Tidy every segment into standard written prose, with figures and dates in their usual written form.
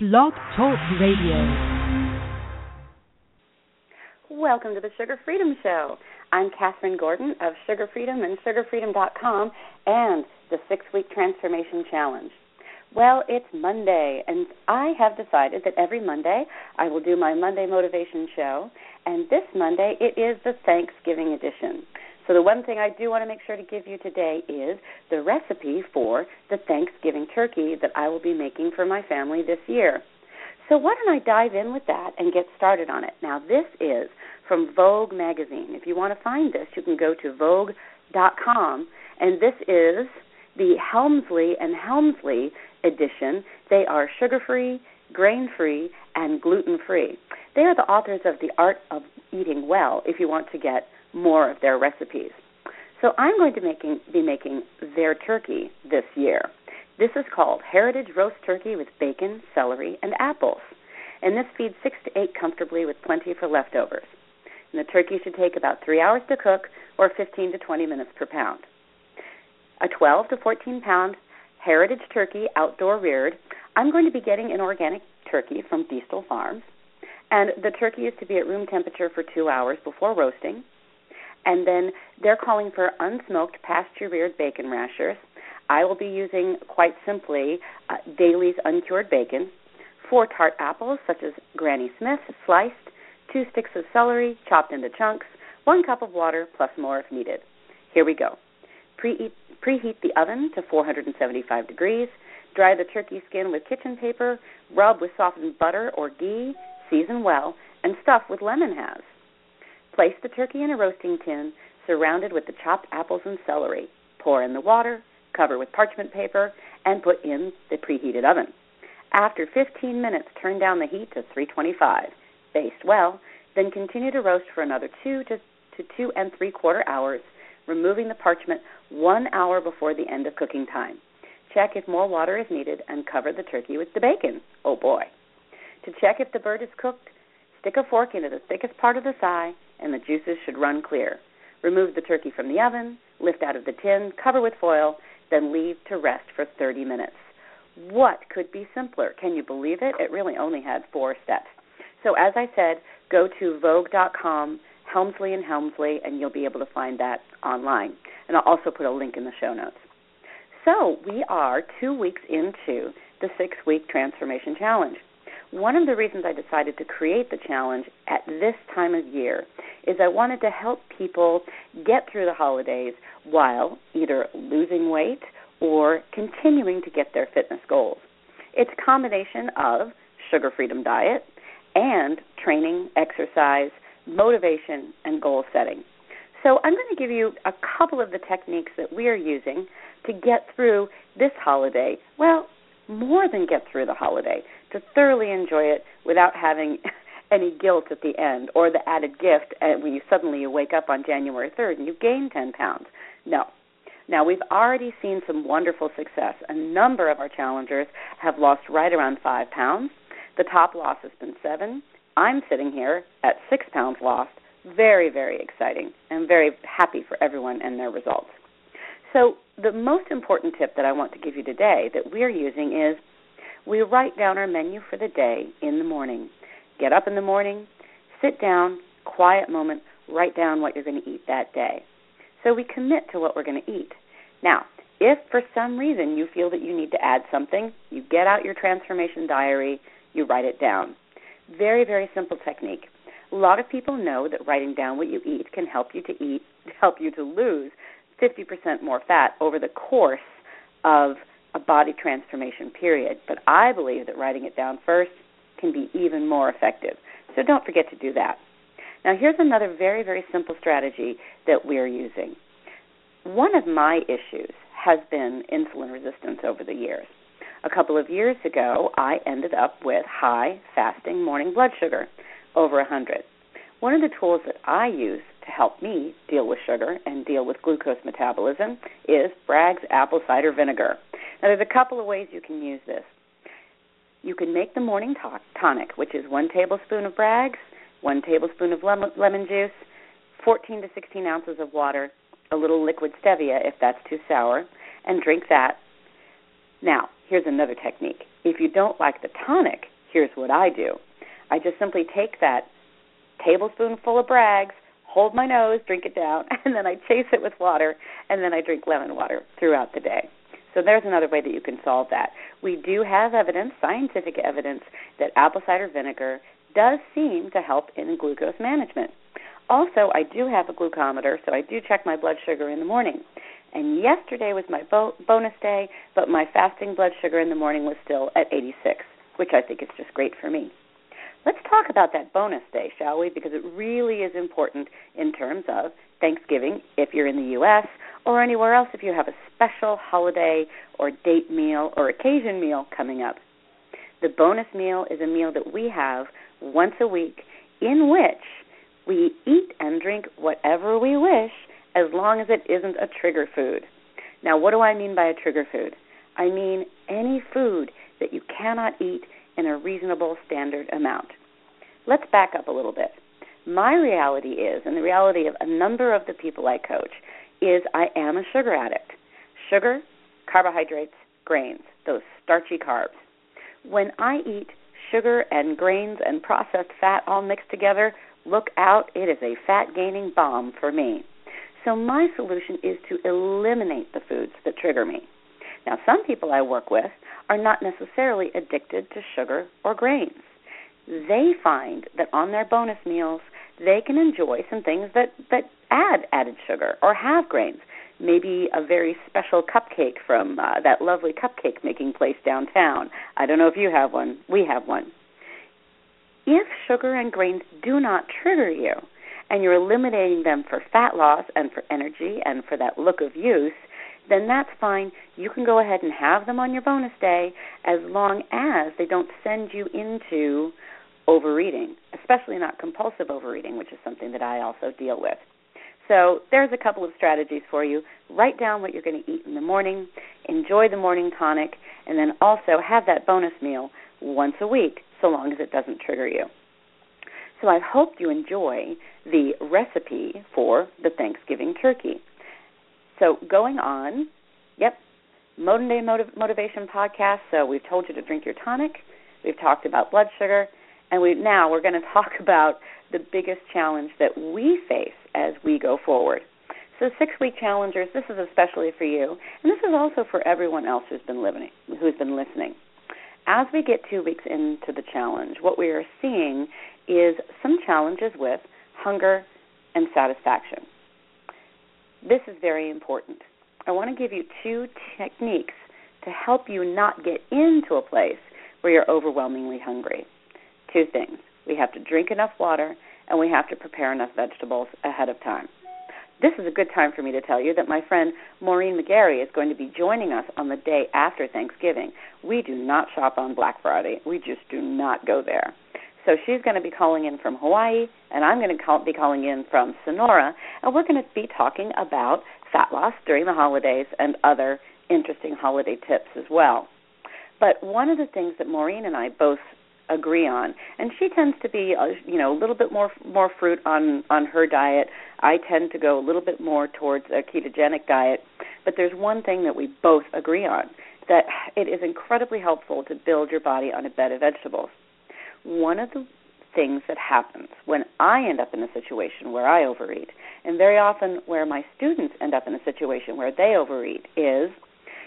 Blog Talk Radio. Welcome to the Sugar Freedom Show. I'm Catherine Gordon of Sugar Freedom and SugarFreedom.com and the 6-Week Transformation Challenge. Well, it's Monday, and I have decided that every Monday I will do my Monday Motivation Show, and this Monday it is the Thanksgiving edition. So the one thing I do want to make sure to give you today is the recipe for the Thanksgiving turkey that I will be making for my family this year. So why don't I dive in with that and get started on it? Now, this is from Vogue magazine. If you want to find this, you can go to Vogue.com, and this is the Helmsley and Helmsley edition. They are sugar-free, grain-free, and gluten-free. They are the authors of The Art of Eating Well, if you want to get more of their recipes. So I'm going to be making their turkey this year. This is called Heritage Roast Turkey with Bacon, Celery, and Apples. And this feeds 6 to 8 comfortably with plenty for leftovers. And the turkey should take about 3 hours to cook or 15 to 20 minutes per pound. A 12 to 14-pound heritage turkey, outdoor-reared. I'm going to be getting an organic turkey from Diestel Farms. And the turkey is to be at room temperature for 2 hours before roasting. And then they're calling for unsmoked, pasture-reared bacon rashers. I will be using, quite simply, Daly's uncured bacon, 4 tart apples, such as Granny Smith, sliced, 2 sticks of celery, chopped into chunks, 1 cup of water, plus more if needed. Here we go. Preheat the oven to 475 degrees. Dry the turkey skin with kitchen paper. Rub with softened butter or ghee. Season well, and stuff with lemon halves. Place the turkey in a roasting tin surrounded with the chopped apples and celery. Pour in the water, cover with parchment paper, and put in the preheated oven. After 15 minutes, turn down the heat to 325. Baste well, then continue to roast for another 2 to 2 3/4 hours, removing the parchment 1 hour before the end of cooking time. Check if more water is needed and cover the turkey with the bacon. Oh boy. To check if the bird is cooked, stick a fork into the thickest part of the thigh, and the juices should run clear. Remove the turkey from the oven, lift out of the tin, cover with foil, then leave to rest for 30 minutes. What could be simpler? Can you believe it? It really only had 4 steps. So as I said, go to Vogue.com, Helmsley and Helmsley, and you'll be able to find that online. And I'll also put a link in the show notes. So we are 2 weeks into the 6-week transformation challenge. One of the reasons I decided to create the challenge at this time of year is I wanted to help people get through the holidays while either losing weight or continuing to get their fitness goals. It's a combination of Sugar Freedom diet and training, exercise, motivation, and goal setting. So I'm going to give you a couple of the techniques that we are using to get through this holiday, well, more than get through the holiday, to thoroughly enjoy it without having any guilt at the end or the added gift when you wake up on January 3rd and you've gained 10 pounds. No. Now, we've already seen some wonderful success. A number of our challengers have lost right around 5 pounds. The top loss has been 7. I'm sitting here at 6 pounds lost. Very, very exciting. I'm very happy for everyone and their results. So the most important tip that I want to give you today that we're using is we write down our menu for the day in the morning. Get up in the morning, sit down, quiet moment, write down what you're going to eat that day. So we commit to what we're going to eat. Now, if for some reason you feel that you need to add something, you get out your transformation diary, you write it down. Very, very simple technique. A lot of people know that writing down what you eat can help you to lose 50% more fat over the course of a body transformation period. But I believe that writing it down first can be even more effective. So don't forget to do that. Now, here's another very, very simple strategy that we're using. One of my issues has been insulin resistance over the years. A couple of years ago, I ended up with high fasting morning blood sugar, over 100. One of the tools that I use to help me deal with sugar and deal with glucose metabolism is Bragg's apple cider vinegar. Now, there's a couple of ways you can use this. You can make the morning tonic, which is 1 tablespoon of Bragg's, 1 tablespoon of lemon juice, 14 to 16 ounces of water, a little liquid stevia if that's too sour, and drink that. Now, here's another technique. If you don't like the tonic, here's what I do. I just simply take that tablespoonful of Bragg's, hold my nose, drink it down, and then I chase it with water, and then I drink lemon water throughout the day. So there's another way that you can solve that. We do have evidence, scientific evidence, that apple cider vinegar does seem to help in glucose management. Also, I do have a glucometer, so I do check my blood sugar in the morning. And yesterday was my bonus day, but my fasting blood sugar in the morning was still at 86, which I think is just great for me. Let's talk about that bonus day, shall we? Because it really is important in terms of Thanksgiving, if you're in the U.S., or anywhere else if you have a special holiday or date meal or occasion meal coming up. The bonus meal is a meal that we have once a week in which we eat and drink whatever we wish as long as it isn't a trigger food. Now, what do I mean by a trigger food? I mean any food that you cannot eat in a reasonable standard amount. Let's back up a little bit. My reality is, and the reality of a number of the people I coach, is I am a sugar addict. Sugar, carbohydrates, grains, those starchy carbs. When I eat sugar and grains and processed fat all mixed together, look out, it is a fat-gaining bomb for me. So my solution is to eliminate the foods that trigger me. Now, some people I work with are not necessarily addicted to sugar or grains. They find that on their bonus meals, they can enjoy some things that add added sugar or have grains. Maybe a very special cupcake from that lovely cupcake-making place downtown. I don't know if you have one. We have one. If sugar and grains do not trigger you and you're eliminating them for fat loss and for energy and for that look of use, then that's fine. You can go ahead and have them on your bonus day as long as they don't send you into overeating, especially not compulsive overeating, which is something that I also deal with. So there's a couple of strategies for you. Write down what you're going to eat in the morning, enjoy the morning tonic, and then also have that bonus meal once a week, so long as it doesn't trigger you. So I hope you enjoy the recipe for the Thanksgiving turkey. So going on, Modern Day Motivation podcast, so we've told you to drink your tonic, we've talked about blood sugar, and we're going to talk about the biggest challenge that we face as we go forward. So 6-week challengers, this is especially for you, and this is also for everyone else who's been listening. As we get 2 weeks into the challenge, what we are seeing is some challenges with hunger and satisfaction. This is very important. I want to give you 2 techniques to help you not get into a place where you're overwhelmingly hungry. 2 things. We have to drink enough water, and we have to prepare enough vegetables ahead of time. This is a good time for me to tell you that my friend Maureen McGarry is going to be joining us on the day after Thanksgiving. We do not shop on Black Friday. We just do not go there. So she's going to be calling in from Hawaii, and I'm going to be calling in from Sonora, and we're going to be talking about fat loss during the holidays and other interesting holiday tips as well. But one of the things that Maureen and I both agree on, and she tends to be a little bit more fruit on her diet. I tend to go a little bit more towards a ketogenic diet, but there's one thing that we both agree on, that it is incredibly helpful to build your body on a bed of vegetables. One of the things that happens when I end up in a situation where I overeat, and very often where my students end up in a situation where they overeat, is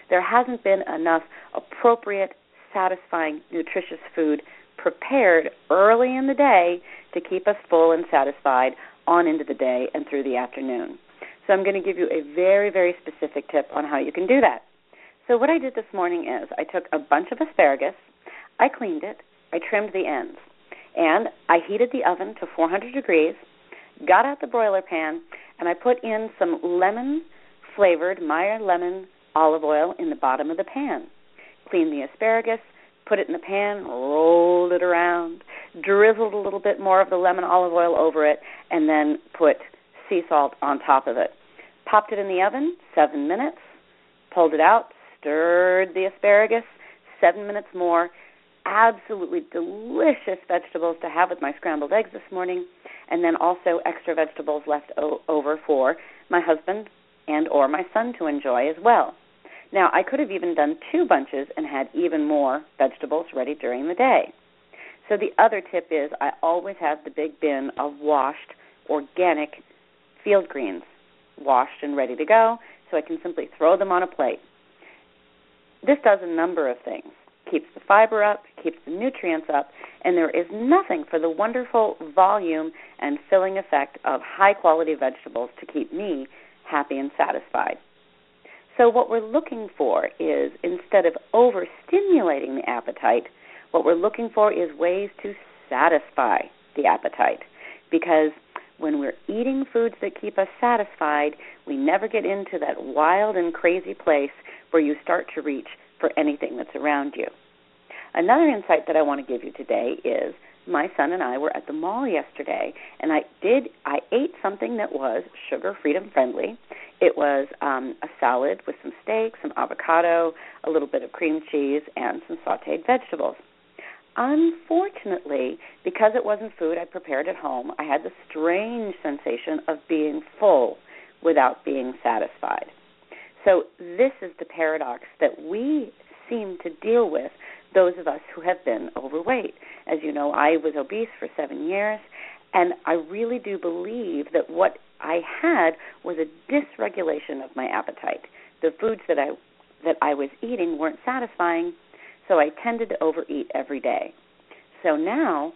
there hasn't been enough appropriate, satisfying, nutritious food prepared early in the day to keep us full and satisfied on into the day and through the afternoon. So I'm going to give you a very, very specific tip on how you can do that. So what I did this morning is I took a bunch of asparagus, I cleaned it, I trimmed the ends, and I heated the oven to 400 degrees, got out the broiler pan, and I put in some lemon-flavored Meyer lemon olive oil in the bottom of the pan. Cleaned the asparagus, put it in the pan, rolled it around, drizzled a little bit more of the lemon olive oil over it, and then put sea salt on top of it. Popped it in the oven, 7 minutes, pulled it out, stirred the asparagus, 7 minutes more. Absolutely delicious vegetables to have with my scrambled eggs this morning, and then also extra vegetables left over for my husband and or my son to enjoy as well. Now, I could have even done 2 bunches and had even more vegetables ready during the day. So the other tip is I always have the big bin of washed organic field greens, washed and ready to go, so I can simply throw them on a plate. This does a number of things. Keeps the fiber up, keeps the nutrients up, and there is nothing for the wonderful volume and filling effect of high-quality vegetables to keep me happy and satisfied. So what we're looking for is, instead of overstimulating the appetite, what we're looking for is ways to satisfy the appetite, because when we're eating foods that keep us satisfied, we never get into that wild and crazy place where you start to reach for anything that's around you. Another insight that I want to give you today is my son and I were at the mall yesterday, and I ate something that was Sugar Freedom friendly. It was a salad with some steak, some avocado, a little bit of cream cheese, and some sautéed vegetables. Unfortunately, because it wasn't food I prepared at home, I had the strange sensation of being full without being satisfied. So this is the paradox that we seem to deal with, those of us who have been overweight. As you know, I was obese for 7 years, and I really do believe that what I had was a dysregulation of my appetite. The foods that I was eating weren't satisfying, so I tended to overeat every day. So now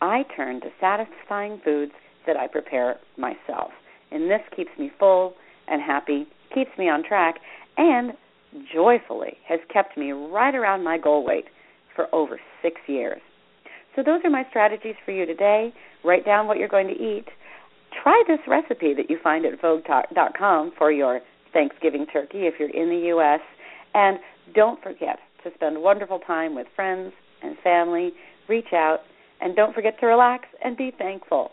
I turn to satisfying foods that I prepare myself, and this keeps me full and happy, keeps me on track, and joyfully has kept me right around my goal weight for over 6 years. So those are my strategies for you today. Write down what you're going to eat. Try this recipe that you find at VogueTalk.com for your Thanksgiving turkey if you're in the U.S. And don't forget to spend wonderful time with friends and family. Reach out, and don't forget to relax and be thankful.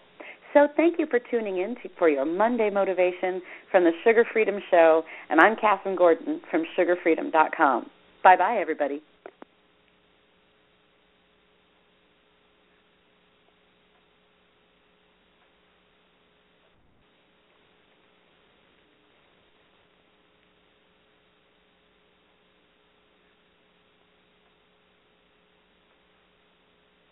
So thank you for tuning in for your Monday motivation from the Sugar Freedom Show, and I'm Catherine Gordon from SugarFreedom.com. Bye-bye, everybody.